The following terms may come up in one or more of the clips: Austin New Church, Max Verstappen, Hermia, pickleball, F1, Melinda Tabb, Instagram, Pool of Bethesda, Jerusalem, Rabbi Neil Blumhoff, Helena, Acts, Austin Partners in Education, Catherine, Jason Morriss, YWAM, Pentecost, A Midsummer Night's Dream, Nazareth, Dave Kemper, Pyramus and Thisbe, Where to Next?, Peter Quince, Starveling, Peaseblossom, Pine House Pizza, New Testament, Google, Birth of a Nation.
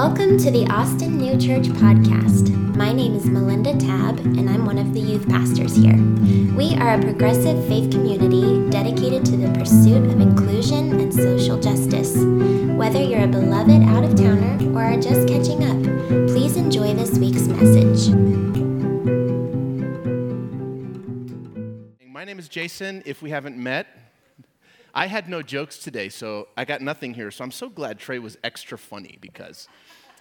Welcome to the Austin New Church podcast. My name is Melinda Tabb, and I'm one of the youth pastors here. We are a progressive faith community dedicated to the pursuit of inclusion and social justice. Whether you're a beloved out-of-towner or are just catching up, please enjoy this week's message. My name is Jason, if we haven't met. I had no jokes today, so I got nothing here. So I'm so glad Trey was extra funny because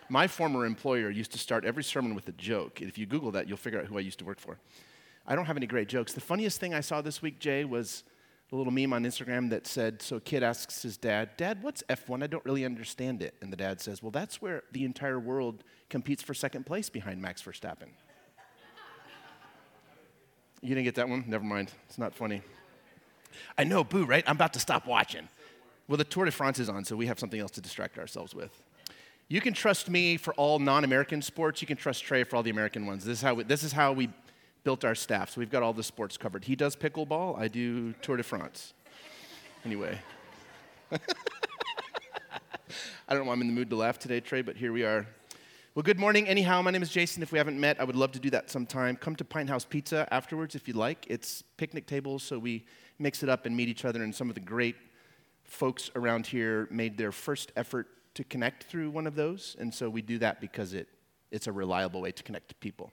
my former employer used to start every sermon with a joke. If you Google that, you'll figure out who I used to work for. I don't have any great jokes. The funniest thing I saw this week, Jay, was a little meme on Instagram that said, so a kid asks his dad, "Dad, what's F1? I don't really understand it." And the dad says, "Well, that's where the entire world competes for second place behind Max Verstappen." You didn't get that one? Never mind. It's not funny. I know, boo, right? I'm about to stop watching. Well, the Tour de France is on, so we have something else to distract ourselves with. You can trust me for all non-American sports. You can trust Trey for all the American ones. This is how we built our staff, so we've got all the sports covered. He does pickleball. I do Tour de France. Anyway. I don't know why I'm in the mood to laugh today, Trey, but here we are. Well, good morning. Anyhow, my name is Jason. If we haven't met, I would love to do that sometime. Come to Pine House Pizza afterwards if you'd like. It's picnic tables, so we mix it up and meet each other. And some of the great folks around here made their first effort to connect through one of those. And so we do that because it's a reliable way to connect to people.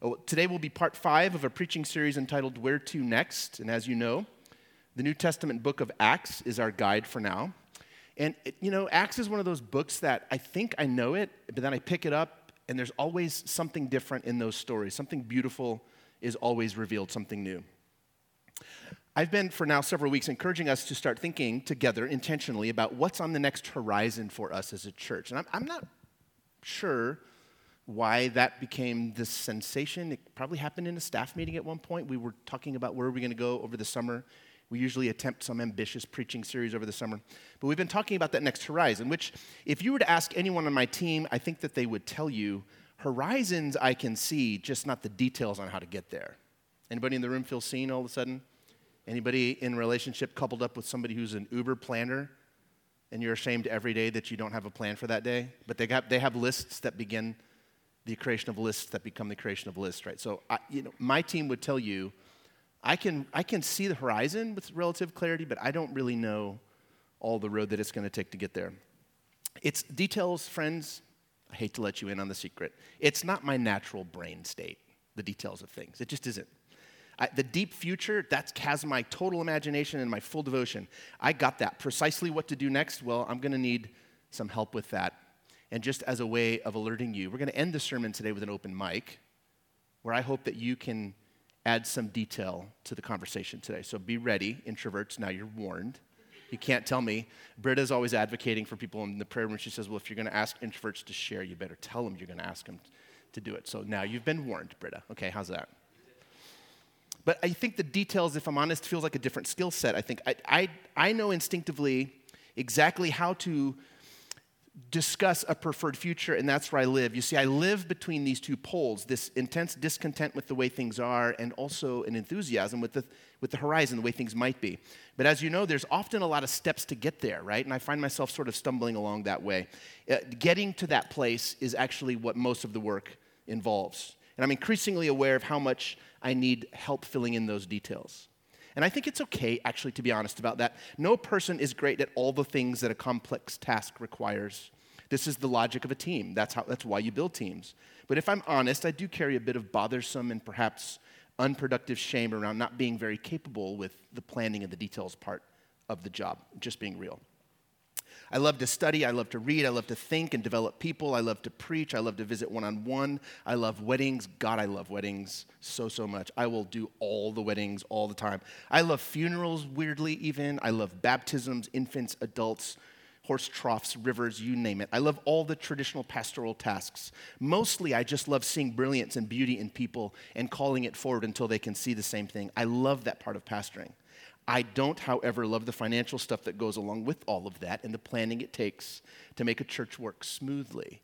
Oh, today will be part 5 of a preaching series entitled Where to Next? And as you know, the New Testament book of Acts is our guide for now. And, Acts is one of those books that I think I know it, but then I pick it up, and there's always something different in those stories. Something beautiful is always revealed, something new. I've been, for now several weeks, encouraging us to start thinking together intentionally about what's on the next horizon for us as a church. And I'm not sure why that became this sensation. It probably happened in a staff meeting at one point. We were talking about where are we going to go over the summer. We usually attempt some ambitious preaching series over the summer. But we've been talking about that next horizon, which if you were to ask anyone on my team, I think that they would tell you, horizons I can see, just not the details on how to get there. Anybody in the room feel seen all of a sudden? Anybody in relationship coupled up with somebody who's an Uber planner and you're ashamed every day that you don't have a plan for that day? But they have lists that begin the creation of lists that become the creation of lists, right? So my team would tell you, I can see the horizon with relative clarity, but I don't really know all the road that it's going to take to get there. It's details, friends. I hate to let you in on the secret. It's not my natural brain state, the details of things. It just isn't. The deep future, that has my total imagination and my full devotion. I got that. Precisely what to do next, well, I'm going to need some help with that. And just as a way of alerting you, we're going to end the sermon today with an open mic where I hope that you can add some detail to the conversation today. So be ready, introverts. Now you're warned. You can't tell me. Britta's always advocating for people in the prayer room. She says, well, if you're going to ask introverts to share, you better tell them you're going to ask them to do it. So now you've been warned, Britta. Okay, how's that? But I think the details, if I'm honest, feels like a different skill set. I think I know instinctively exactly how to discuss a preferred future, and that's where I live. You see, I live between these two poles, this intense discontent with the way things are and also an enthusiasm with the horizon, the way things might be. But as you know, there's often a lot of steps to get there, right? And I find myself sort of stumbling along that way. Getting to that place is actually what most of the work involves. And I'm increasingly aware of how much I need help filling in those details. And I think it's okay, actually, to be honest about that. No person is great at all the things that a complex task requires. This is the logic of a team. That's why you build teams. But if I'm honest, I do carry a bit of bothersome and perhaps unproductive shame around not being very capable with the planning and the details part of the job, just being real. I love to study, I love to read, I love to think and develop people, I love to preach, I love to visit one-on-one, I love weddings. God, I love weddings so much. I will do all the weddings all the time. I love funerals, weirdly even. I love baptisms, infants, adults, horse troughs, rivers, you name it. I love all the traditional pastoral tasks. Mostly, I just love seeing brilliance and beauty in people and calling it forward until they can see the same thing. I love that part of pastoring. I don't, however, love the financial stuff that goes along with all of that and the planning it takes to make a church work smoothly,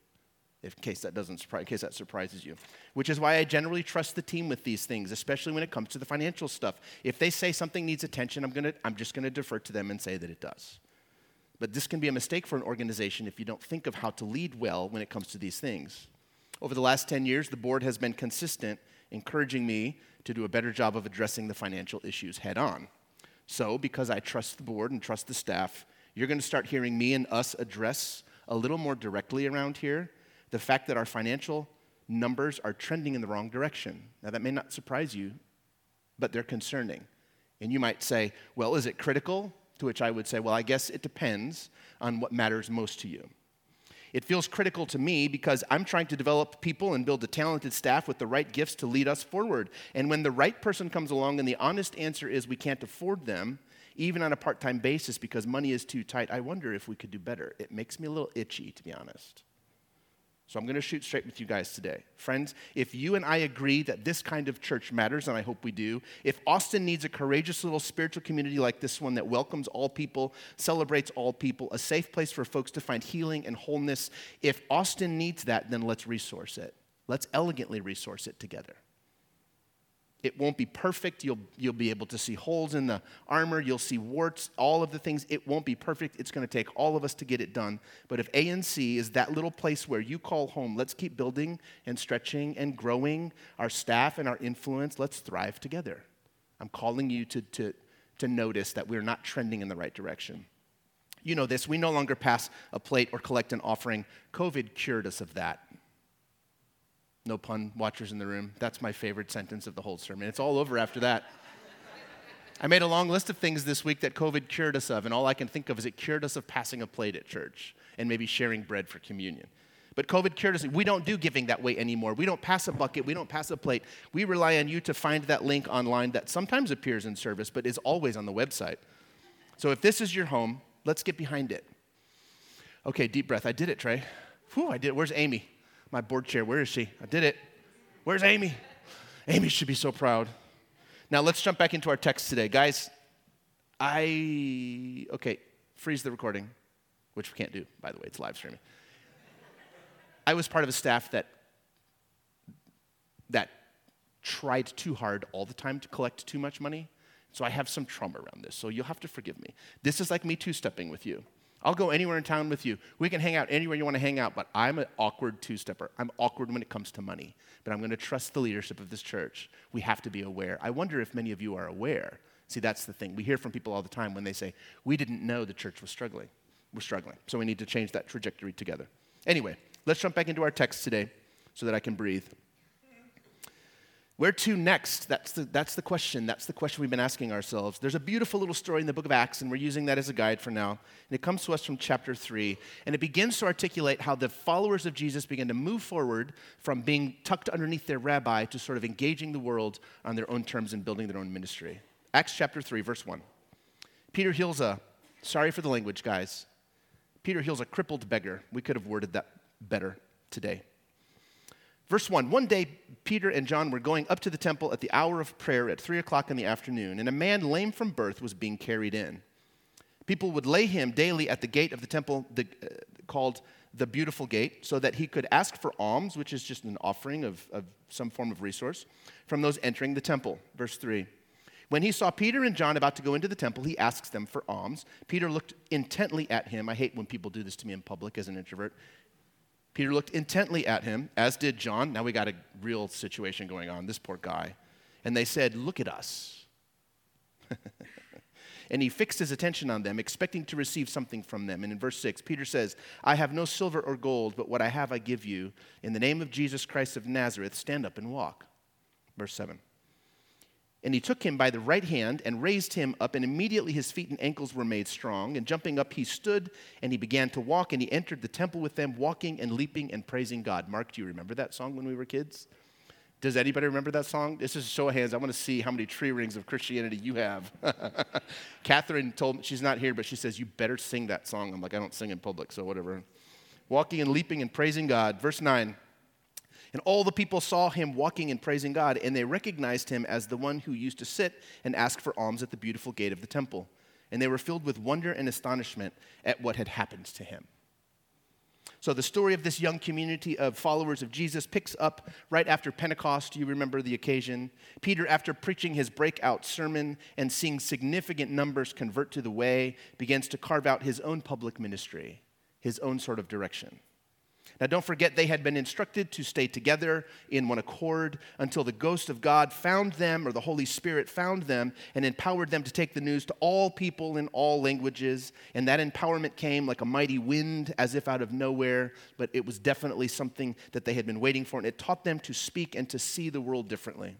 in case that surprises you, which is why I generally trust the team with these things, especially when it comes to the financial stuff. If they say something needs attention, I'm just going to defer to them and say that it does. But this can be a mistake for an organization if you don't think of how to lead well when it comes to these things. Over the last 10 years, the board has been consistent, encouraging me to do a better job of addressing the financial issues head on. So, because I trust the board and trust the staff, you're going to start hearing me and us address a little more directly around here the fact that our financial numbers are trending in the wrong direction. Now, that may not surprise you, but they're concerning. And you might say, well, is it critical? To which I would say, well, I guess it depends on what matters most to you. It feels critical to me because I'm trying to develop people and build a talented staff with the right gifts to lead us forward. And when the right person comes along and the honest answer is we can't afford them, even on a part-time basis because money is too tight, I wonder if we could do better. It makes me a little itchy, to be honest. So I'm going to shoot straight with you guys today. Friends, if you and I agree that this kind of church matters, and I hope we do, if Austin needs a courageous little spiritual community like this one that welcomes all people, celebrates all people, a safe place for folks to find healing and wholeness, if Austin needs that, then let's resource it. Let's elegantly resource it together. It won't be perfect. You'll be able to see holes in the armor. You'll see warts, all of the things. It won't be perfect. It's going to take all of us to get it done. But if ANC is that little place where you call home, let's keep building and stretching and growing our staff and our influence. Let's thrive together. I'm calling you to notice that we're not trending in the right direction. You know this. We no longer pass a plate or collect an offering. COVID cured us of that. No pun, watchers in the room. That's my favorite sentence of the whole sermon. It's all over after that. I made a long list of things this week that COVID cured us of, and all I can think of is it cured us of passing a plate at church and maybe sharing bread for communion. But COVID cured us. We don't do giving that way anymore. We don't pass a bucket. We don't pass a plate. We rely on you to find that link online that sometimes appears in service but is always on the website. So if this is your home, let's get behind it. Okay, deep breath. I did it, Trey. Whew, I did it. Where's Amy? My board chair, where is she? I did it. Where's Amy? Amy should be so proud. Now let's jump back into our text today. Guys, okay, freeze the recording, which we can't do, by the way, it's live streaming. I was part of a staff that tried too hard all the time to collect too much money, so I have some trauma around this, so you'll have to forgive me. This is like me two-stepping with you. I'll go anywhere in town with you. We can hang out anywhere you want to hang out, but I'm an awkward two-stepper. I'm awkward when it comes to money, but I'm going to trust the leadership of this church. We have to be aware. I wonder if many of you are aware. See, that's the thing. We hear from people all the time when they say, we didn't know the church was struggling. We're struggling, so we need to change that trajectory together. Anyway, let's jump back into our text today so that I can breathe. Where to next? That's the question. That's the question we've been asking ourselves. There's a beautiful little story in the book of Acts, and we're using that as a guide for now. And it comes to us from chapter 3, and it begins to articulate how the followers of Jesus begin to move forward from being tucked underneath their rabbi to sort of engaging the world on their own terms and building their own ministry. Acts chapter 3, verse 1. Peter heals sorry for the language, guys. Peter heals a crippled beggar. We could have worded that better today. Verse 1, one day Peter and John were going up to the temple at the hour of prayer at 3 o'clock in the afternoon, and a man lame from birth was being carried in. People would lay him daily at the gate of the temple called the Beautiful Gate so that he could ask for alms, which is just an offering of some form of resource, from those entering the temple. Verse 3, when he saw Peter and John about to go into the temple, he asks them for alms. Peter looked intently at him. I hate when people do this to me in public as an introvert. Peter looked intently at him, as did John. Now we got a real situation going on, this poor guy. And they said, look at us. And he fixed his attention on them, expecting to receive something from them. And in verse 6, Peter says, I have no silver or gold, but what I have I give you. In the name of Jesus Christ of Nazareth, stand up and walk. Verse 7. And he took him by the right hand and raised him up, and immediately his feet and ankles were made strong. And jumping up, he stood, and he began to walk, and he entered the temple with them, walking and leaping and praising God. Mark, do you remember that song when we were kids? Does anybody remember that song? This is a show of hands. I want to see how many tree rings of Christianity you have. Catherine told me, she's not here, but she says, you better sing that song. I'm like, I don't sing in public, so whatever. Walking and leaping and praising God. Verse 9. And all the people saw him walking and praising God, and they recognized him as the one who used to sit and ask for alms at the Beautiful Gate of the temple. And they were filled with wonder and astonishment at what had happened to him. So the story of this young community of followers of Jesus picks up right after Pentecost. You remember the occasion. Peter, after preaching his breakout sermon and seeing significant numbers convert to the way, begins to carve out his own public ministry, his own sort of direction. Now, don't forget, they had been instructed to stay together in one accord until the ghost of God found them, or the Holy Spirit found them, and empowered them to take the news to all people in all languages. And that empowerment came like a mighty wind, as if out of nowhere, but it was definitely something that they had been waiting for, and it taught them to speak and to see the world differently.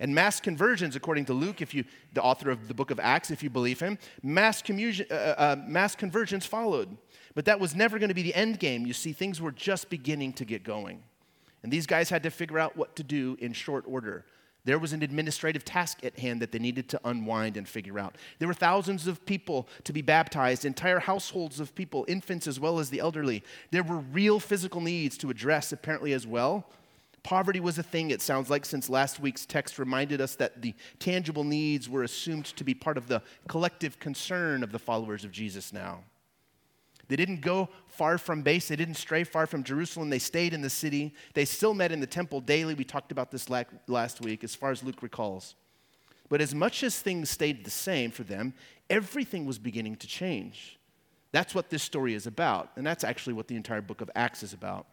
And mass conversions, according to Luke, the author of the book of Acts, if you believe him, mass conversions followed. But that was never going to be the end game. You see, things were just beginning to get going. And these guys had to figure out what to do in short order. There was an administrative task at hand that they needed to unwind and figure out. There were thousands of people to be baptized, entire households of people, infants as well as the elderly. There were real physical needs to address, apparently, as well. Poverty was a thing, it sounds like, since last week's text reminded us that the tangible needs were assumed to be part of the collective concern of the followers of Jesus now. They didn't go far from base. They didn't stray far from Jerusalem. They stayed in the city. They still met in the temple daily. We talked about this last week, as far as Luke recalls. But as much as things stayed the same for them, everything was beginning to change. That's what this story is about, and that's actually what the entire book of Acts is about.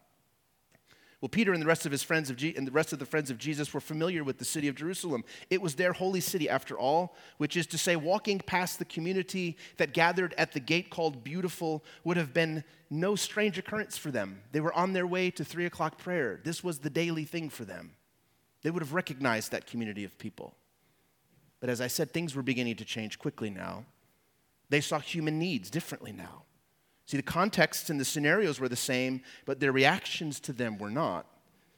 Well, Peter and the rest of the friends of Jesus were familiar with the city of Jerusalem. It was their holy city, after all, which is to say, walking past the community that gathered at the gate called Beautiful would have been no strange occurrence for them. They were on their way to 3:00 prayer. This was the daily thing for them. They would have recognized that community of people. But as I said, things were beginning to change quickly now. They saw human needs differently now. See, the contexts and the scenarios were the same, but their reactions to them were not.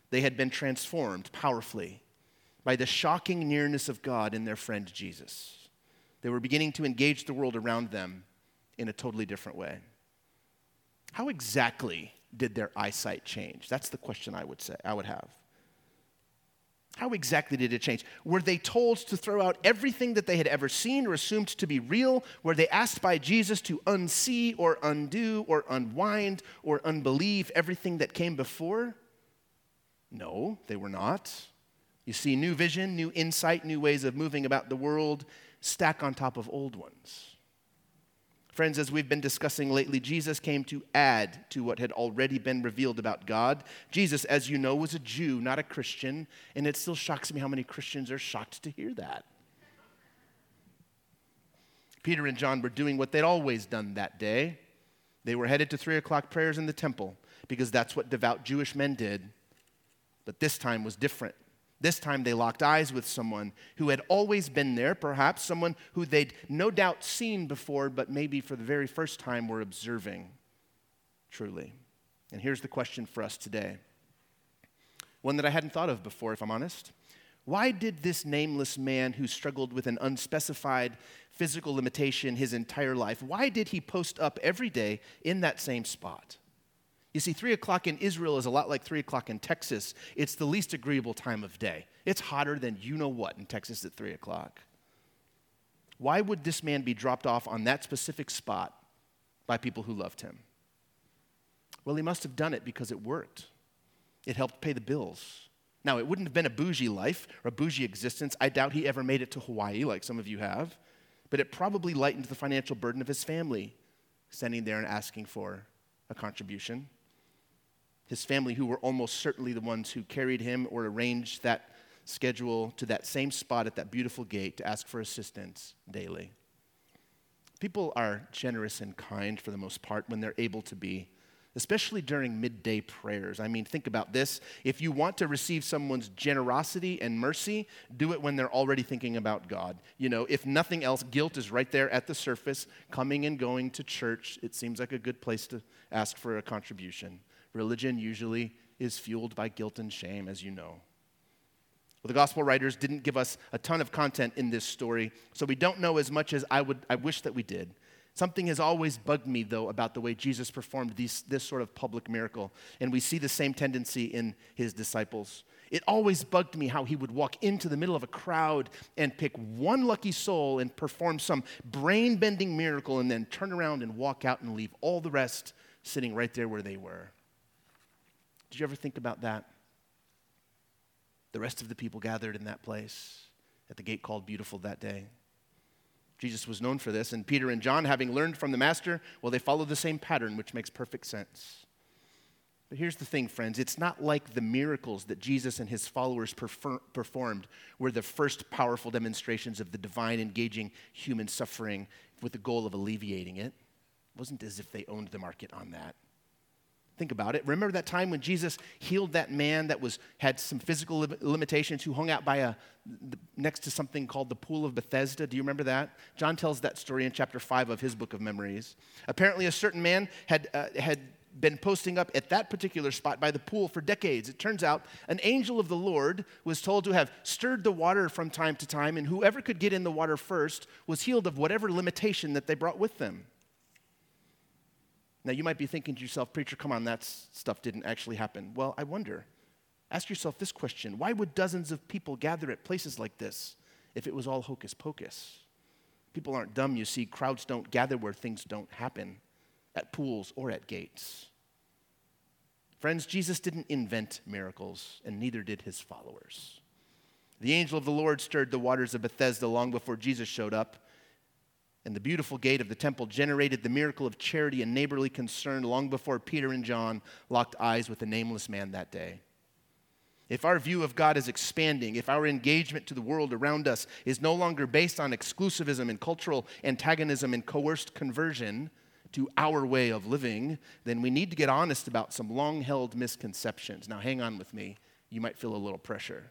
They had been transformed powerfully by the shocking nearness of God in their friend Jesus. They were beginning to engage the world around them in a totally different way. How exactly did their eyesight change? That's the question I would have. How exactly did it change? Were they told to throw out everything that they had ever seen or assumed to be real? Were they asked by Jesus to unsee or undo or unwind or unbelieve everything that came before? No, they were not. You see, new vision, new insight, new ways of moving about the world stack on top of old ones. Friends, as we've been discussing lately, Jesus came to add to what had already been revealed about God. Jesus, as you know, was a Jew, not a Christian, and it still shocks me how many Christians are shocked to hear that. Peter and John were doing what they'd always done that day. They were headed to 3:00 prayers in the temple because that's what devout Jewish men did, but this time was different. This time they locked eyes with someone who had always been there, perhaps someone who they'd no doubt seen before, but maybe for the very first time were observing truly. And here's the question for us today, one that I hadn't thought of before, if I'm honest. Why did this nameless man who struggled with an unspecified physical limitation his entire life, why did he post up every day in that same spot? You see, 3:00 in Israel is a lot like 3:00 in Texas. It's the least agreeable time of day. It's hotter than you-know-what in Texas at 3:00. Why would this man be dropped off on that specific spot by people who loved him? Well, he must have done it because it worked. It helped pay the bills. Now, it wouldn't have been a bougie life or a bougie existence. I doubt he ever made it to Hawaii like some of you have. But it probably lightened the financial burden of his family, standing there and asking for a contribution. His family, who were almost certainly the ones who carried him or arranged that schedule to that same spot at that beautiful gate to ask for assistance daily. People are generous and kind for the most part when they're able to be, especially during midday prayers. I mean, think about this. If you want to receive someone's generosity and mercy, do it when they're already thinking about God. You know, if nothing else, guilt is right there at the surface. Coming and going to church, it seems like a good place to ask for a contribution. Religion usually is fueled by guilt and shame, as you know. Well, the gospel writers didn't give us a ton of content in this story, so we don't know as much as I wish that we did. Something has always bugged me, though, about the way Jesus performed this sort of public miracle, and we see the same tendency in his disciples. It always bugged me how he would walk into the middle of a crowd and pick one lucky soul and perform some brain-bending miracle and then turn around and walk out and leave all the rest sitting right there where they were. Did you ever think about that? The rest of the people gathered in that place at the gate called Beautiful that day. Jesus was known for this, and Peter and John, having learned from the Master, well, they followed the same pattern, which makes perfect sense. But here's the thing, friends. It's not like the miracles that Jesus and his followers performed were the first powerful demonstrations of the divine engaging human suffering with the goal of alleviating it. It wasn't as if they owned the market on that. Think about it. Remember that time when Jesus healed that man that had some physical limitations, who hung out by next to something called the Pool of Bethesda? Do you remember that? John tells that story in chapter 5 of his book of memories. Apparently, a certain man had been posting up at that particular spot by the pool for decades. It turns out an angel of the Lord was told to have stirred the water from time to time, and whoever could get in the water first was healed of whatever limitation that they brought with them. Now, you might be thinking to yourself, preacher, come on, that stuff didn't actually happen. Well, I wonder. Ask yourself this question. Why would dozens of people gather at places like this if it was all hocus pocus? People aren't dumb, you see. Crowds don't gather where things don't happen, at pools or at gates. Friends, Jesus didn't invent miracles, and neither did his followers. The angel of the Lord stirred the waters of Bethesda long before Jesus showed up. And the beautiful gate of the temple generated the miracle of charity and neighborly concern long before Peter and John locked eyes with the nameless man that day. If our view of God is expanding, if our engagement to the world around us is no longer based on exclusivism and cultural antagonism and coerced conversion to our way of living, then we need to get honest about some long-held misconceptions. Now, hang on with me. You might feel a little pressure.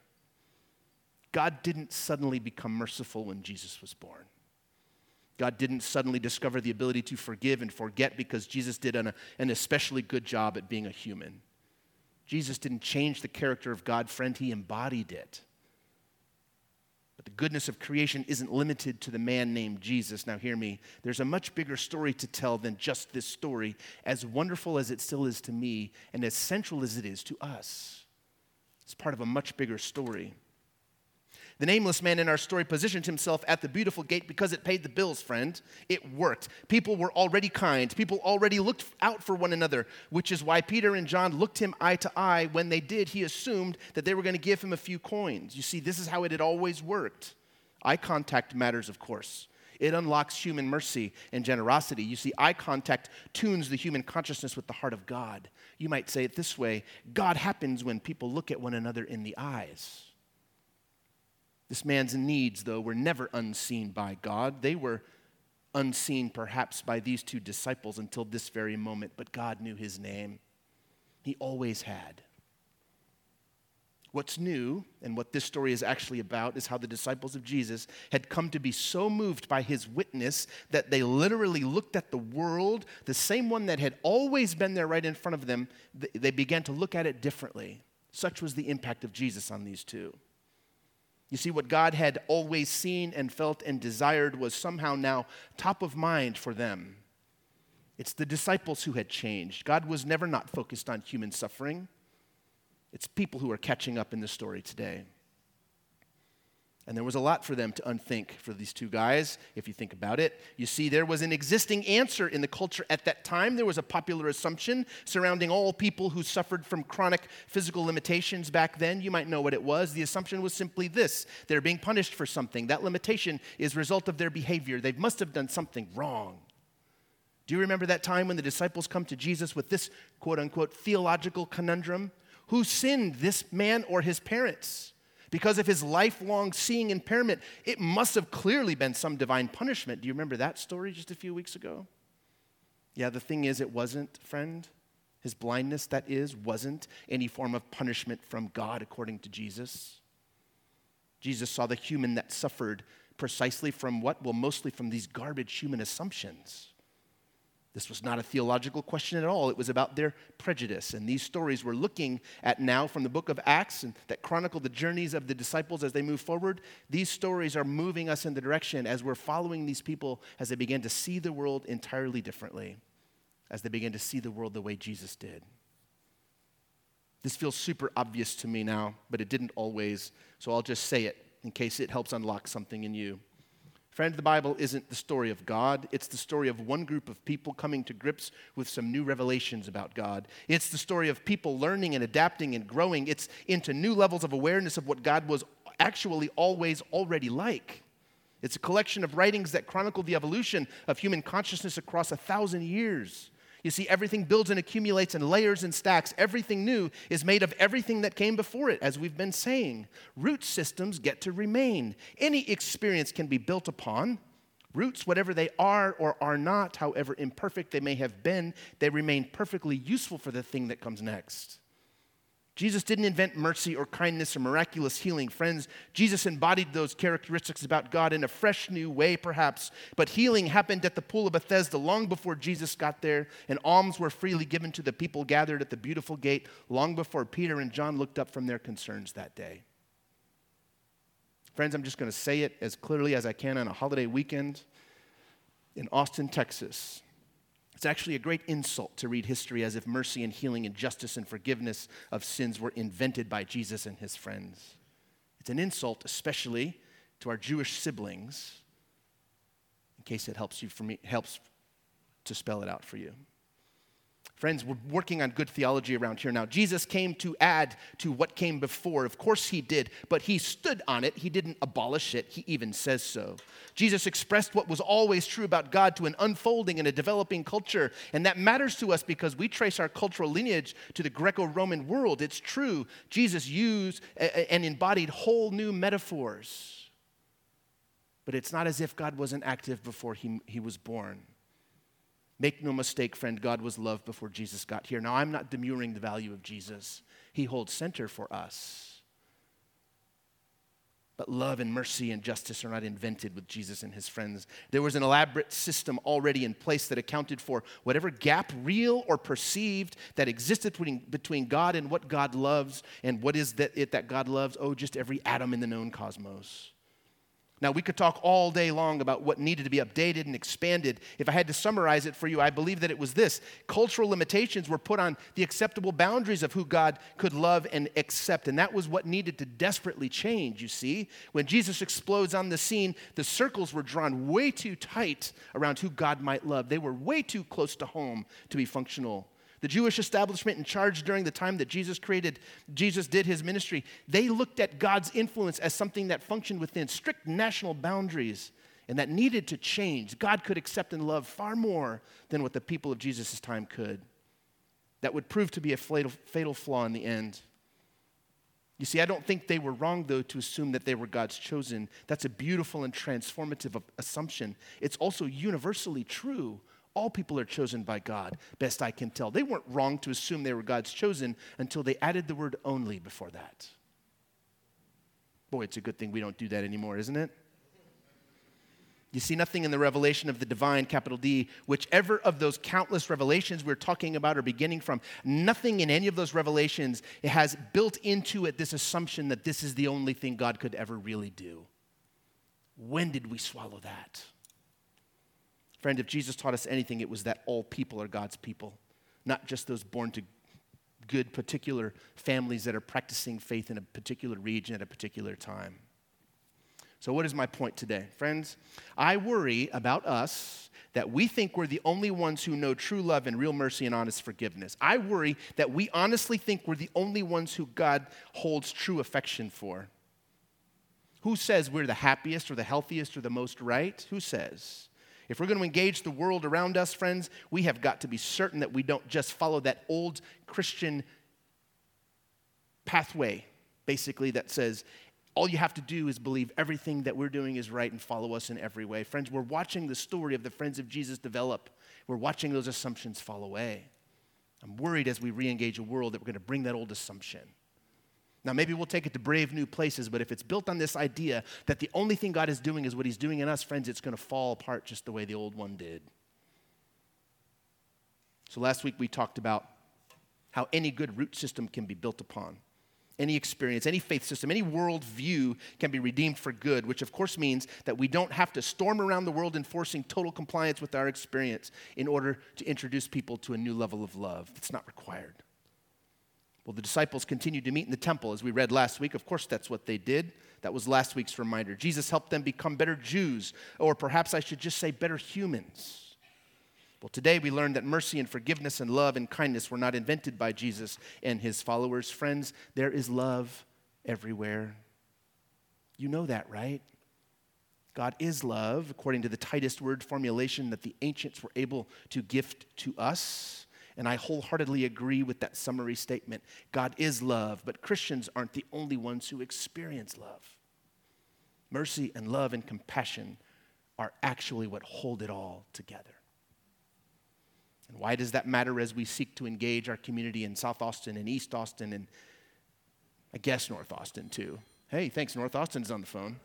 God didn't suddenly become merciful when Jesus was born. God didn't suddenly discover the ability to forgive and forget because Jesus did an especially good job at being a human. Jesus didn't change the character of God, friend. He embodied it. But the goodness of creation isn't limited to the man named Jesus. Now hear me. There's a much bigger story to tell than just this story, as wonderful as it still is to me and as central as it is to us. It's part of a much bigger story. The nameless man in our story positioned himself at the beautiful gate because it paid the bills, friend. It worked. People were already kind. People already looked out for one another, which is why Peter and John looked him eye to eye. When they did, he assumed that they were going to give him a few coins. You see, this is how it had always worked. Eye contact matters, of course. It unlocks human mercy and generosity. You see, eye contact tunes the human consciousness with the heart of God. You might say it this way: God happens when people look at one another in the eyes. This man's needs, though, were never unseen by God. They were unseen, perhaps, by these two disciples until this very moment, but God knew his name. He always had. What's new, and what this story is actually about, is how the disciples of Jesus had come to be so moved by his witness that they literally looked at the world, the same one that had always been there right in front of them. They began to look at it differently. Such was the impact of Jesus on these two. You see, what God had always seen and felt and desired was somehow now top of mind for them. It's the disciples who had changed. God was never not focused on human suffering. It's people who are catching up in the story today. And there was a lot for them to unthink for these two guys, if you think about it. You see, there was an existing answer in the culture at that time. There was a popular assumption surrounding all people who suffered from chronic physical limitations back then. You might know what it was. The assumption was simply this: they're being punished for something. That limitation is a result of their behavior. They must have done something wrong. Do you remember that time when the disciples come to Jesus with this quote-unquote theological conundrum? Who sinned, this man or his parents? Because of his lifelong seeing impairment, it must have clearly been some divine punishment. Do you remember that story just a few weeks ago? Yeah, the thing is, it wasn't, friend. His blindness, that is, wasn't any form of punishment from God, according to Jesus. Jesus saw the human that suffered precisely from what? Well, mostly from these garbage human assumptions. This was not a theological question at all. It was about their prejudice. And these stories we're looking at now from the book of Acts, and that chronicle the journeys of the disciples as they move forward, these stories are moving us in the direction as we're following these people as they begin to see the world entirely differently, as they begin to see the world the way Jesus did. This feels super obvious to me now, but it didn't always, so I'll just say it in case it helps unlock something in you. Friend, the Bible isn't the story of God. It's the story of one group of people coming to grips with some new revelations about God. It's the story of people learning and adapting and growing. It's into new levels of awareness of what God was actually always already like. It's a collection of writings that chronicle the evolution of human consciousness across 1,000 years. You see, everything builds and accumulates and layers and stacks. Everything new is made of everything that came before it, as we've been saying. Root systems get to remain. Any experience can be built upon. Roots, whatever they are or are not, however imperfect they may have been, they remain perfectly useful for the thing that comes next. Jesus didn't invent mercy or kindness or miraculous healing. Friends, Jesus embodied those characteristics about God in a fresh new way, perhaps. But healing happened at the Pool of Bethesda long before Jesus got there, and alms were freely given to the people gathered at the beautiful gate long before Peter and John looked up from their concerns that day. Friends, I'm just going to say it as clearly as I can on a holiday weekend in Austin, Texas. It's actually a great insult to read history as if mercy and healing and justice and forgiveness of sins were invented by Jesus and his friends. It's an insult, especially to our Jewish siblings, in case it helps to spell it out for you. Friends, we're working on good theology around here now. Jesus came to add to what came before. Of course he did, but he stood on it. He didn't abolish it. He even says so. Jesus expressed what was always true about God to an unfolding and a developing culture, and that matters to us because we trace our cultural lineage to the Greco-Roman world. It's true. Jesus used and embodied whole new metaphors, but it's not as if God wasn't active before he was born. Make no mistake, friend, God was love before Jesus got here. Now, I'm not demurring the value of Jesus. He holds center for us. But love and mercy and justice are not invented with Jesus and his friends. There was an elaborate system already in place that accounted for whatever gap, real or perceived, that existed between God and what God loves. And what is it that God loves? Oh, just every atom in the known cosmos. Now, we could talk all day long about what needed to be updated and expanded. If I had to summarize it for you, I believe that it was this. Cultural limitations were put on the acceptable boundaries of who God could love and accept, and that was what needed to desperately change, you see. When Jesus explodes on the scene, the circles were drawn way too tight around who God might love. They were way too close to home to be functional. The Jewish establishment in charge during the time that Jesus did his ministry, they looked at God's influence as something that functioned within strict national boundaries and that needed to change. God could accept and love far more than what the people of Jesus' time could. That would prove to be a fatal flaw in the end. You see, I don't think they were wrong, though, to assume that they were God's chosen. That's a beautiful and transformative assumption. It's also universally true. All people are chosen by God, best I can tell. They weren't wrong to assume they were God's chosen until they added the word only before that. Boy, it's a good thing we don't do that anymore, isn't it? You see, nothing in the revelation of the divine, capital D, whichever of those countless revelations we're talking about or beginning from, nothing in any of those revelations, it has built into it this assumption that this is the only thing God could ever really do. When did we swallow that? Friend, if Jesus taught us anything, it was that all people are God's people, not just those born to good particular families that are practicing faith in a particular region at a particular time. So what is my point today? Friends, I worry about us that we think we're the only ones who know true love and real mercy and honest forgiveness. I worry that we honestly think we're the only ones who God holds true affection for. Who says we're the happiest or the healthiest or the most right? Who says? If we're going to engage the world around us, friends, we have got to be certain that we don't just follow that old Christian pathway, basically, that says all you have to do is believe everything that we're doing is right and follow us in every way. Friends, we're watching the story of the friends of Jesus develop. We're watching those assumptions fall away. I'm worried as we re-engage a world that we're going to bring that old assumption. Now, maybe we'll take it to brave new places, but if it's built on this idea that the only thing God is doing is what he's doing in us, friends, it's going to fall apart just the way the old one did. So last week we talked about how any good root system can be built upon. Any experience, any faith system, any worldview can be redeemed for good, which of course means that we don't have to storm around the world enforcing total compliance with our experience in order to introduce people to a new level of love. It's not required. Well, the disciples continued to meet in the temple, as we read last week. Of course, that's what they did. That was last week's reminder. Jesus helped them become better Jews, or perhaps I should just say better humans. Well, today we learned that mercy and forgiveness and love and kindness were not invented by Jesus and his followers. Friends, there is love everywhere. You know that, right? God is love, according to the tightest word formulation that the ancients were able to gift to us. And I wholeheartedly agree with that summary statement. God is love, but Christians aren't the only ones who experience love. Mercy and love and compassion are actually what hold it all together. And why does that matter as we seek to engage our community in South Austin and East Austin and I guess North Austin too? Hey, thanks, North Austin's on the phone.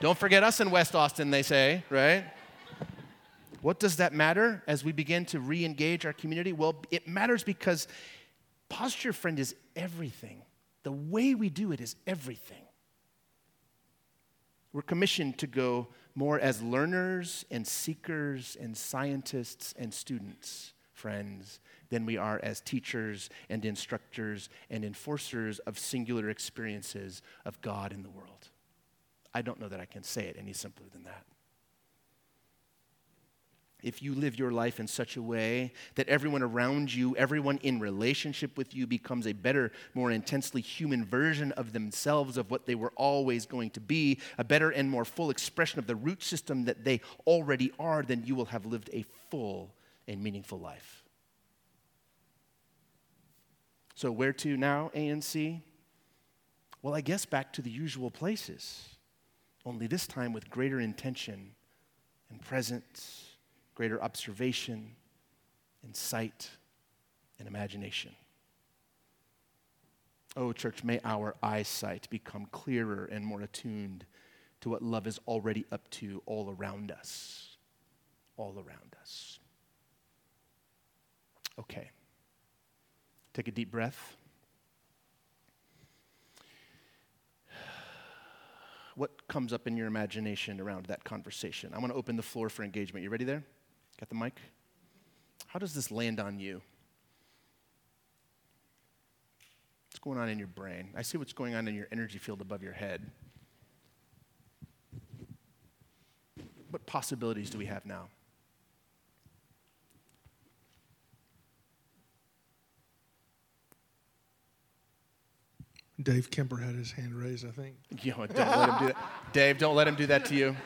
Don't forget us in West Austin, they say, right? What does that matter as we begin to re-engage our community? Well, it matters because posture, friend, is everything. The way we do it is everything. We're commissioned to go more as learners and seekers and scientists and students, friends, than we are as teachers and instructors and enforcers of singular experiences of God in the world. I don't know that I can say it any simpler than that. If you live your life in such a way that everyone around you, everyone in relationship with you becomes a better, more intensely human version of themselves, of what they were always going to be, a better and more full expression of the root system that they already are, then you will have lived a full and meaningful life. So where to now, ANC? Well, I guess back to the usual places, only this time with greater intention and presence, greater observation, insight, and imagination. Oh, church, may our eyesight become clearer and more attuned to what love is already up to all around us. All around us. Okay. Take a deep breath. What comes up in your imagination around that conversation? I want to open the floor for engagement. You ready there? Got the mic? How does this land on you? What's going on in your brain? I see what's going on in your energy field above your head. What possibilities do we have now? Dave Kemper had his hand raised, I think. Yo, don't let him do that. Dave, don't let him do that to you.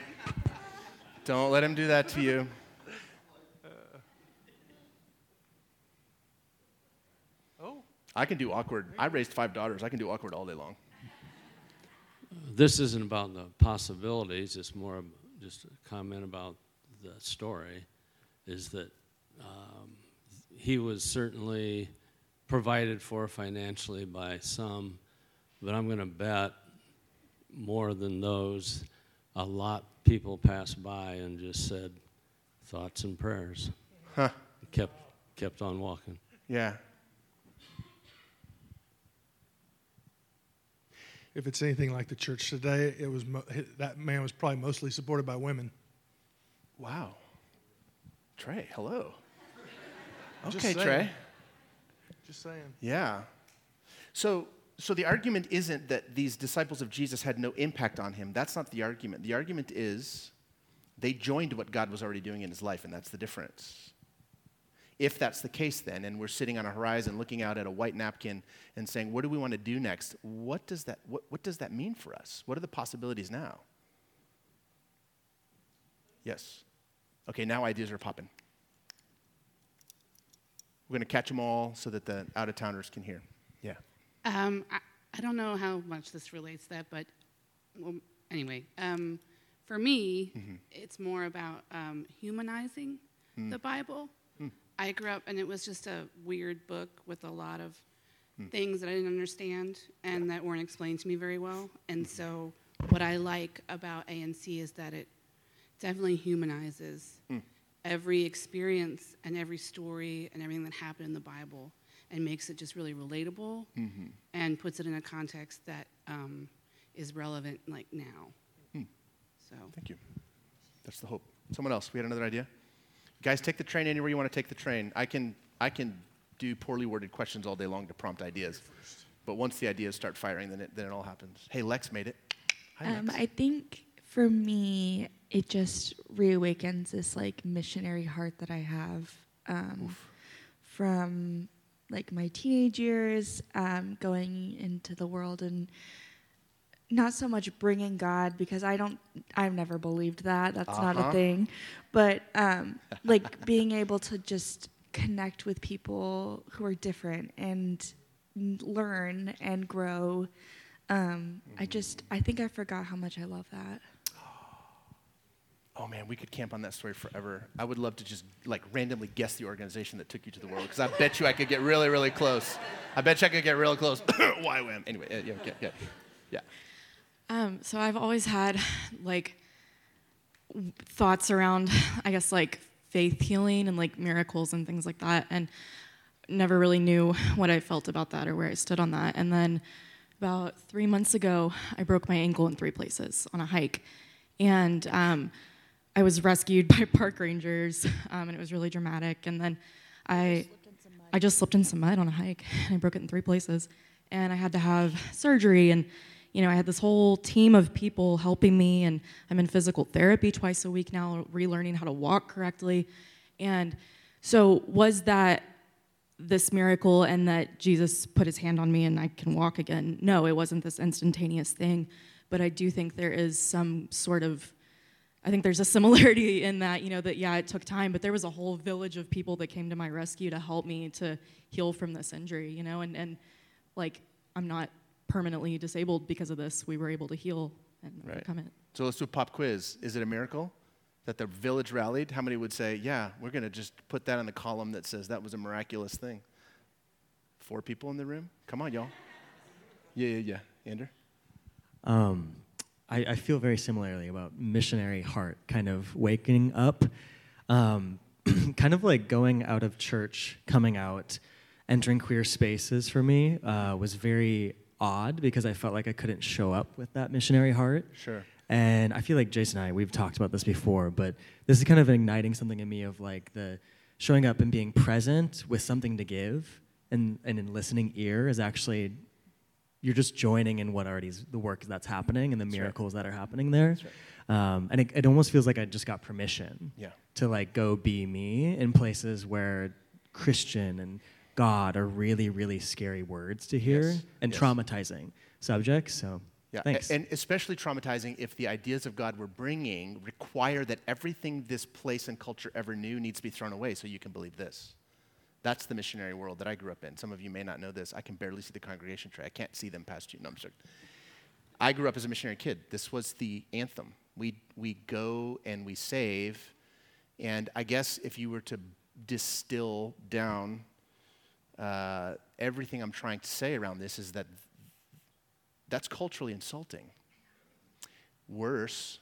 Don't let him do that to you. I can do awkward. I raised 5 daughters. I can do awkward all day long. This isn't about the possibilities. It's more just a comment about the story, is that he was certainly provided for financially by some, but I'm going to bet more than those, a lot of people passed by and just said thoughts and prayers. Huh. Kept on walking. Yeah. If it's anything like the church today, it was that man was probably mostly supported by women. Wow. Trey, hello. Okay, Trey. Just saying. Yeah. So the argument isn't that these disciples of Jesus had no impact on him. That's not the argument. The argument is they joined what God was already doing in his life, and that's the difference. If that's the case then, and we're sitting on a horizon looking out at a white napkin and saying, what do we want to do next? What does that mean for us? What are the possibilities now? Yes. Okay, now ideas are popping. We're going to catch them all so that the out-of-towners can hear. Yeah. I don't know how much this relates to that, but anyway, for me, it's more about humanizing the Bible. I grew up, and it was just a weird book with a lot of things that I didn't understand and that weren't explained to me very well. And so what I like about ANC is that it definitely humanizes every experience and every story and everything that happened in the Bible and makes it just really relatable and puts it in a context that is relevant, like, now. So thank you. That's the hope. Someone else, we had another idea? Guys, take the train anywhere you want to take the train. I can do poorly worded questions all day long to prompt ideas. But once the ideas start firing, then it all happens. Hey, Lex made it. Hi, Lex. I think for me, it just reawakens this like missionary heart that I have from like my teenage years, going into the world and not so much bringing God, because I've never believed that. That's not a thing. But like being able to just connect with people who are different and learn and grow. I think I forgot how much I love that. Oh, man, we could camp on that story forever. I would love to just, like, randomly guess the organization that took you to the world, because I bet you I could get really, really close. YWAM. Anyway, yeah. So I've always had, like, thoughts around, I guess, like, faith healing and, like, miracles and things like that, and never really knew what I felt about that or where I stood on that. And then about 3 months ago, I broke my ankle in 3 places on a hike, and I was rescued by park rangers, and it was really dramatic. And then I just slipped in some mud on a hike, and I broke it in 3 places. And I had to have surgery, and you know, I had this whole team of people helping me, and I'm in physical therapy twice a week now, relearning how to walk correctly. And so was that this miracle and that Jesus put his hand on me and I can walk again? No, it wasn't this instantaneous thing. But I do think there is some sort of, I think there's a similarity in that, you know, that, yeah, it took time, but there was a whole village of people that came to my rescue to help me to heal from this injury, you know, and like, I'm not permanently disabled because of this. We were able to heal and overcome it. So let's do a pop quiz. Is it a miracle that the village rallied? How many would say, yeah, we're going to just put that in the column that says that was a miraculous thing? 4 people in the room? Come on, y'all. Yeah. Andrew? I feel very similarly about missionary heart, kind of waking up, kind of like going out of church, coming out, entering queer spaces for me was very odd because I felt like I couldn't show up with that missionary heart. Sure. And I feel like Jason and I, we've talked about this before, but this is kind of igniting something in me of like the showing up and being present with something to give and in listening ear is actually... You're just joining in what already is the work that's happening and the miracles that are happening there. That's right. And it almost feels like I just got permission to like go be me in places where Christian and God are really, really scary words to hear and traumatizing subjects. So thanks. And especially traumatizing if the ideas of God we're bringing require that everything this place and culture ever knew needs to be thrown away so you can believe this. That's the missionary world that I grew up in. Some of you may not know this. I can barely see the congregation tray. I can't see them past you. No, I'm sorry. I grew up as a missionary kid. This was the anthem. We go and we save. And I guess if you were to distill down everything I'm trying to say around this is that that's culturally insulting. Worse,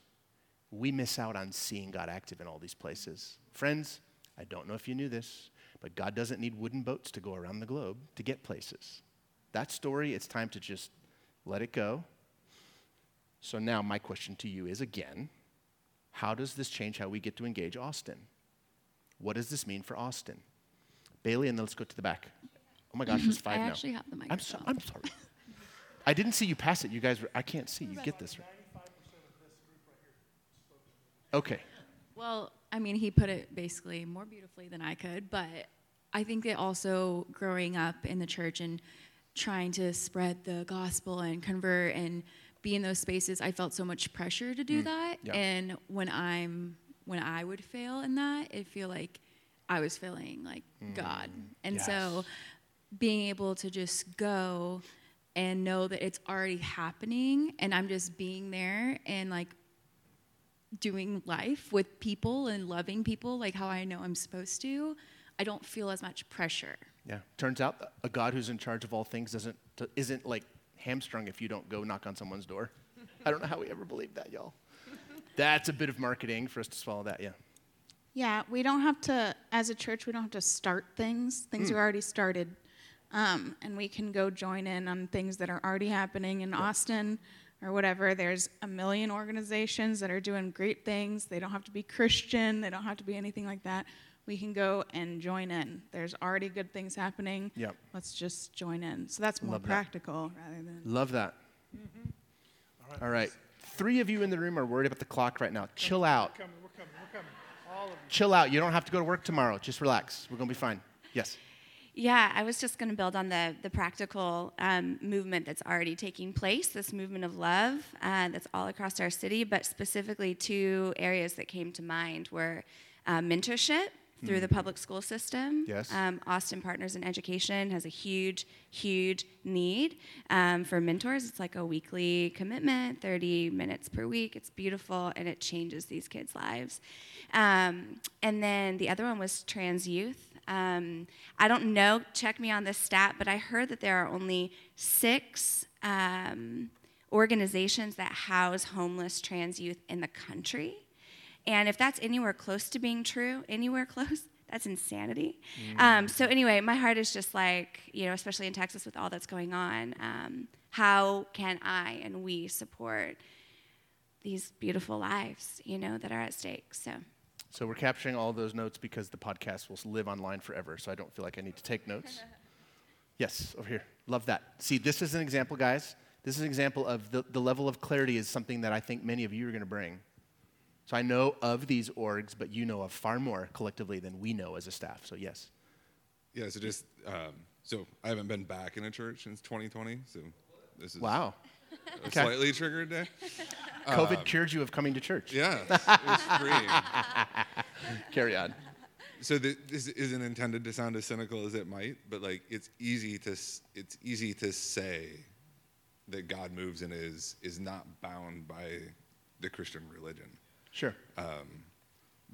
we miss out on seeing God active in all these places. Friends, I don't know if you knew this, but God doesn't need wooden boats to go around the globe to get places. That story, it's time to just let it go. So now my question to you is, again, how does this change how we get to engage Austin? What does this mean for Austin? Bailey, and then let's go to the back. Oh, my gosh, it's 5 now. I actually have the microphone. I'm sorry. I didn't see you pass it. You guys, I can't see. You get this right. 95% of this group right here. Okay. Well, I mean, he put it basically more beautifully than I could, but I think that also growing up in the church and trying to spread the gospel and convert and be in those spaces, I felt so much pressure to do that. Yeah. And when I would fail in that, it feel like I was failing like God. And so being able to just go and know that it's already happening and I'm just being there and like doing life with people and loving people like how I know I'm supposed to, I don't feel as much pressure. Yeah, turns out a God who's in charge of all things isn't like hamstrung if you don't go knock on someone's door. I don't know how we ever believed that, y'all. That's a bit of marketing for us to swallow that, Yeah, we don't have to, as a church, we don't have to start things. Things are already started. And we can go join in on things that are already happening in Austin or whatever. There's a million organizations that are doing great things. They don't have to be Christian. They don't have to be anything like that. we can go and join in. There's already good things happening. Yep. Let's just join in. So that's more practical rather than... Love that. Mm-hmm. All right. Three of you in the room are worried about the clock right now. Chill out. We're coming. All of you. Chill out. You don't have to go to work tomorrow. Just relax. We're going to be fine. Yes. Yeah, I was just going to build on the practical movement that's already taking place, this movement of love that's all across our city, but specifically two areas that came to mind were mentorship through the public school system. Yes. Austin Partners in Education has a huge, huge need for mentors. It's like a weekly commitment, 30 minutes per week. It's beautiful, and it changes these kids' lives. And then the other one was trans youth. I don't know, check me on this stat, but I heard that there are only 6 organizations that house homeless trans youth in the country. And if that's anywhere close to being true, that's insanity. Mm. So anyway, my heart is just like, especially in Texas with all that's going on, how can I and we support these beautiful lives, that are at stake? So we're capturing all those notes because the podcast will live online forever, so I don't feel like I need to take notes. Yes, over here. Love that. See, this is an example, guys. This is an example of the level of clarity is something that I think many of you are going to bring. So I know of these orgs, but you know of far more collectively than we know as a staff, so yes. Yeah, so just, I haven't been back in a church since 2020, so this is a slightly triggered day. COVID cured you of coming to church. Yeah, it was free. Carry on. So this isn't intended to sound as cynical as it might, but like it's easy to say that God moves and is not bound by the Christian religion. Sure.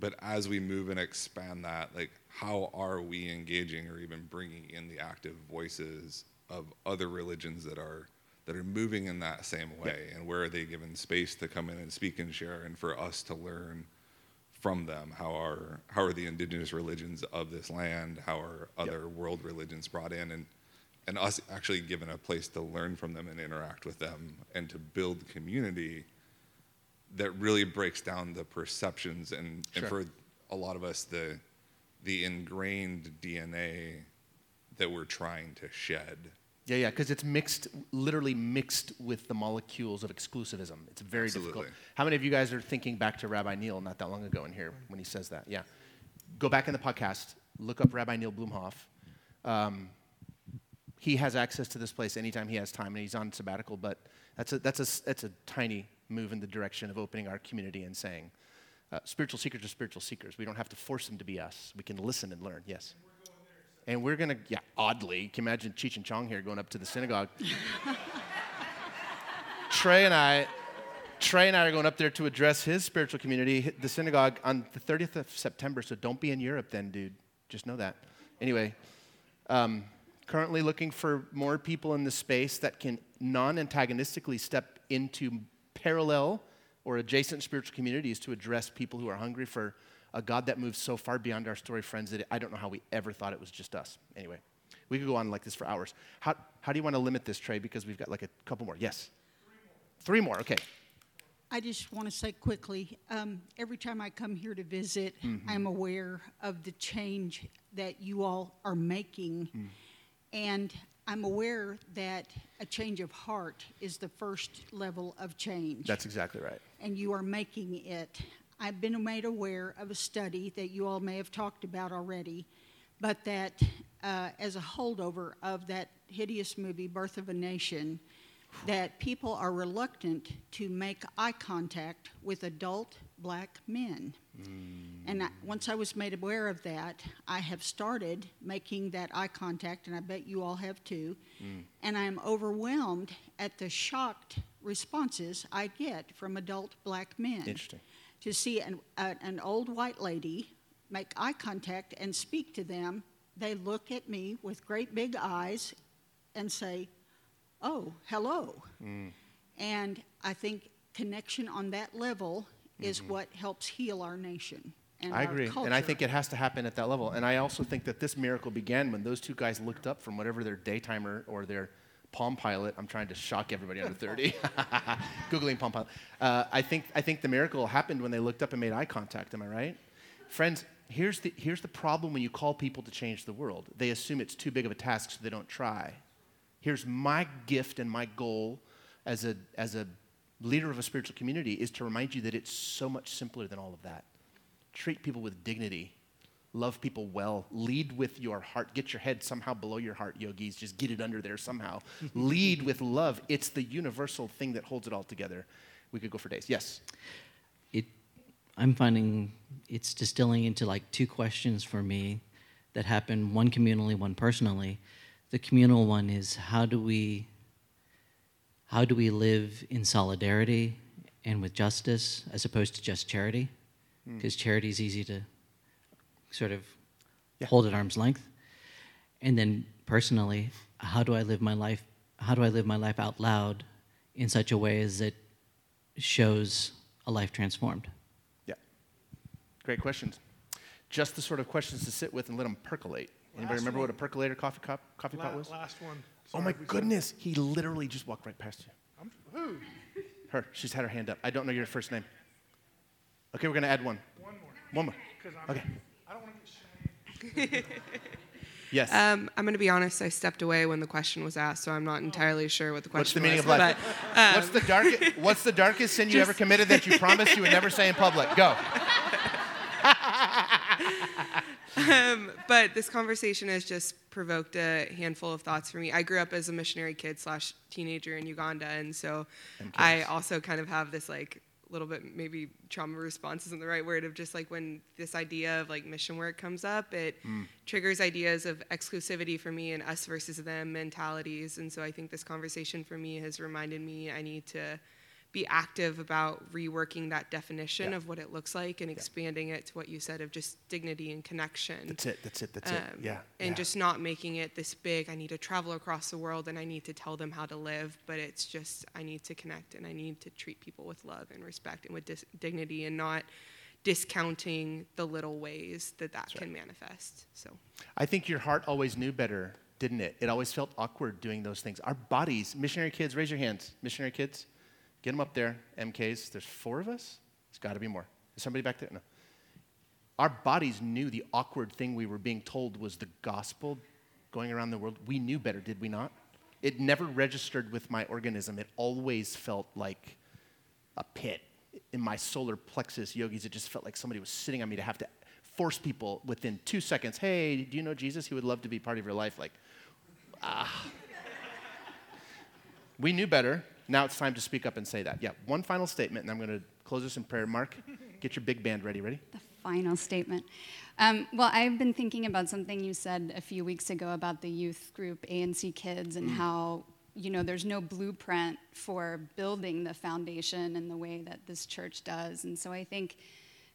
But as we move and expand that, like how are we engaging or even bringing in the active voices of other religions that are moving in that same way, and where are they given space to come in and speak and share, and for us to learn from them? How are the indigenous religions of this land? How are other world religions brought in, and us actually given a place to learn from them and interact with them, and to build community that really breaks down the perceptions and for a lot of us the ingrained DNA that we're trying to shed. Yeah, because it's literally mixed with the molecules of exclusivism. It's very difficult. How many of you guys are thinking back to Rabbi Neil not that long ago in here when he says that? Yeah. Go back in the podcast, look up Rabbi Neil Blumhoff. He has access to this place anytime he has time, and he's on sabbatical, but that's a tiny move in the direction of opening our community and saying, spiritual seekers are spiritual seekers. We don't have to force them to be us. We can listen and learn. Yes. And we're going to, oddly, can you imagine Cheech and Chong here going up to the synagogue? Trey and I are going up there to address his spiritual community, the synagogue, on the 30th of September, so don't be in Europe then, dude. Just know that. Anyway, currently looking for more people in the space that can non-antagonistically step into parallel or adjacent spiritual communities to address people who are hungry for a God that moves so far beyond our story, friends, that I don't know how we ever thought it was just us. Anyway, we could go on like this for hours. How do you want to limit this, Trey? Because we've got like a couple more. Yes? 3 more, okay. I just want to say quickly, every time I come here to visit, I'm aware of the change that you all are making. Mm. And I'm aware that a change of heart is the first level of change. That's exactly right. And you are making it. I've been made aware of a study that you all may have talked about already, but that as a holdover of that hideous movie, Birth of a Nation, that people are reluctant to make eye contact with adult black men. Mm. And once I was made aware of that, I have started making that eye contact, and I bet you all have too. Mm. And I am overwhelmed at the shocked responses I get from adult black men. Interesting. To see an old white lady make eye contact and speak to them, they look at me with great big eyes and say, "Oh, hello." Mm. And I think connection on that level is what helps heal our nation and our culture. I agree, and I think it has to happen at that level. And I also think that this miracle began when those two guys looked up from whatever their daytimer or their Palm Pilot. I'm trying to shock everybody under 30. Googling Palm Pilot. I think the miracle happened when they looked up and made eye contact. Am I right? Friends, Here's the problem when you call people to change the world. They assume it's too big of a task, so they don't try. Here's my gift and my goal as a leader of a spiritual community is to remind you that it's so much simpler than all of that. Treat people with dignity. Love people well. Lead with your heart. Get your head somehow below your heart, yogis. Just get it under there somehow. Lead with love. It's the universal thing that holds it all together. We could go for days. Yes? I'm finding it's distilling into like two questions for me that happen, one communally, one personally. The communal one is how do we live in solidarity and with justice as opposed to just charity? Because charity is easy to sort of hold at arm's length. And then personally, how do I live my life out loud in such a way as it shows a life transformed? Yeah. Great questions. Just the sort of questions to sit with and let them percolate. Anybody remember what a percolator coffee pot was? Last one. Sorry, oh my goodness. He literally just walked right past you. Who? Her. She's had her hand up. I don't know your first name. Okay, we're going to add one. One more. Okay. I don't want to get shamed. Yes. I'm going to be honest. I stepped away when the question was asked, so I'm not entirely sure what the question was. What's the meaning of life? But, what's the darkest sin you ever committed that you promised you would never say in public? Go. But this conversation has just provoked a handful of thoughts for me. I grew up as a missionary kid / teenager in Uganda, and so I also kind of have this like little bit, maybe trauma response isn't the right word, of just like when this idea of like mission work comes up, it triggers ideas of exclusivity for me and us versus them mentalities. And so I think this conversation for me has reminded me I need to be active about reworking that definition of what it looks like and expanding it to what you said of just dignity and connection. That's it. Yeah. And just not making it this big, I need to travel across the world and I need to tell them how to live, but it's just, I need to connect and I need to treat people with love and respect and with dignity and not discounting the little ways that can manifest. So I think your heart always knew better, didn't it? It always felt awkward doing those things. Our bodies, missionary kids, raise your hands, missionary kids. Get them up there, MKs. There's 4 of us? There's got to be more. Is somebody back there? No. Our bodies knew the awkward thing we were being told was the gospel going around the world. We knew better, did we not? It never registered with my organism. It always felt like a pit. In my solar plexus, yogis, it just felt like somebody was sitting on me to have to force people within 2 seconds. Hey, do you know Jesus? He would love to be part of your life. Like, We knew better. Now it's time to speak up and say that. Yeah, one final statement, and I'm going to close this in prayer. Mark, get your big band ready. Ready? The final statement. Well, I've been thinking about something you said a few weeks ago about the youth group ANC Kids and how, you know, there's no blueprint for building the foundation in the way that this church does. And so I think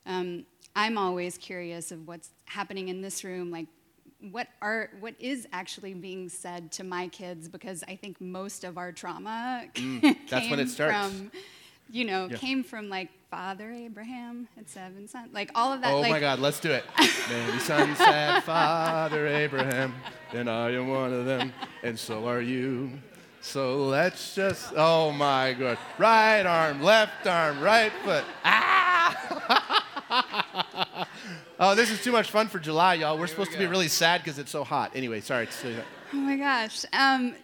I'm always curious of what's happening in this room, like, what is actually being said to my kids, because I think most of our trauma came from like Father Abraham had 7 sons, like all of that. Oh like, my God, let's do it. Many sons had Father Abraham, and I am one of them, and so are you. So let's just, oh my God, right arm, left arm, right foot. Ah! Oh, this is too much fun for July, y'all. We're supposed to be really sad because it's so hot. Anyway, sorry. Oh, my gosh.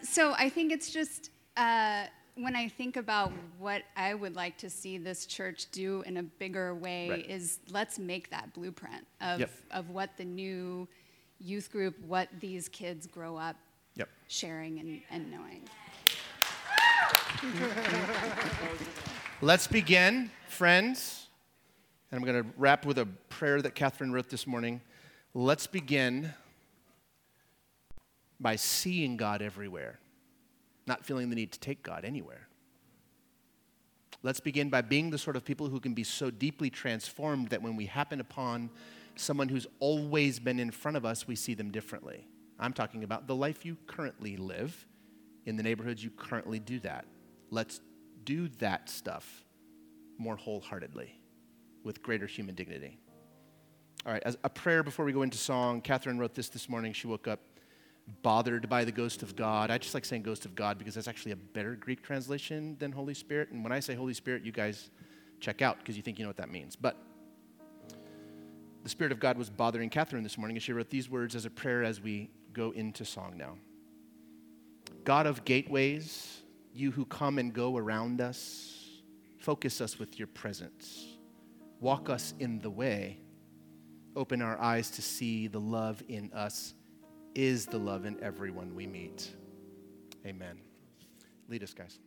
So I think it's just when I think about what I would like to see this church do in a bigger way is let's make that blueprint of what the new youth group, what these kids grow up sharing and knowing. Let's begin, friends. And I'm going to wrap with a prayer that Catherine wrote this morning. Let's begin by seeing God everywhere, not feeling the need to take God anywhere. Let's begin by being the sort of people who can be so deeply transformed that when we happen upon someone who's always been in front of us, we see them differently. I'm talking about the life you currently live in the neighborhoods you currently do that. Let's do that stuff more wholeheartedly, with greater human dignity. All right, as a prayer before we go into song, Catherine wrote this morning. She woke up bothered by the ghost of God. I just like saying ghost of God because that's actually a better Greek translation than Holy Spirit. And when I say Holy Spirit, you guys check out because you think you know what that means. But the Spirit of God was bothering Catherine this morning, and she wrote these words as a prayer as we go into song now. God of gateways, you who come and go around us, focus us with your presence. Walk us in the way. Open our eyes to see the love in us is the love in everyone we meet. Amen. Lead us, guys.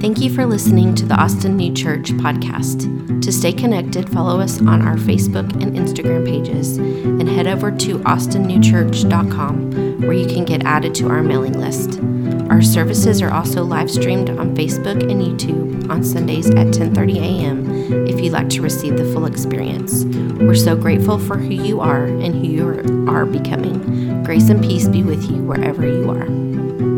Thank you for listening to the Austin New Church podcast. To stay connected, follow us on our Facebook and Instagram pages, and head over to austinnewchurch.com where you can get added to our mailing list. Our services are also live streamed on Facebook and YouTube on Sundays at 10:30 a.m. if you'd like to receive the full experience. We're so grateful for who you are and who you are becoming. Grace and peace be with you wherever you are.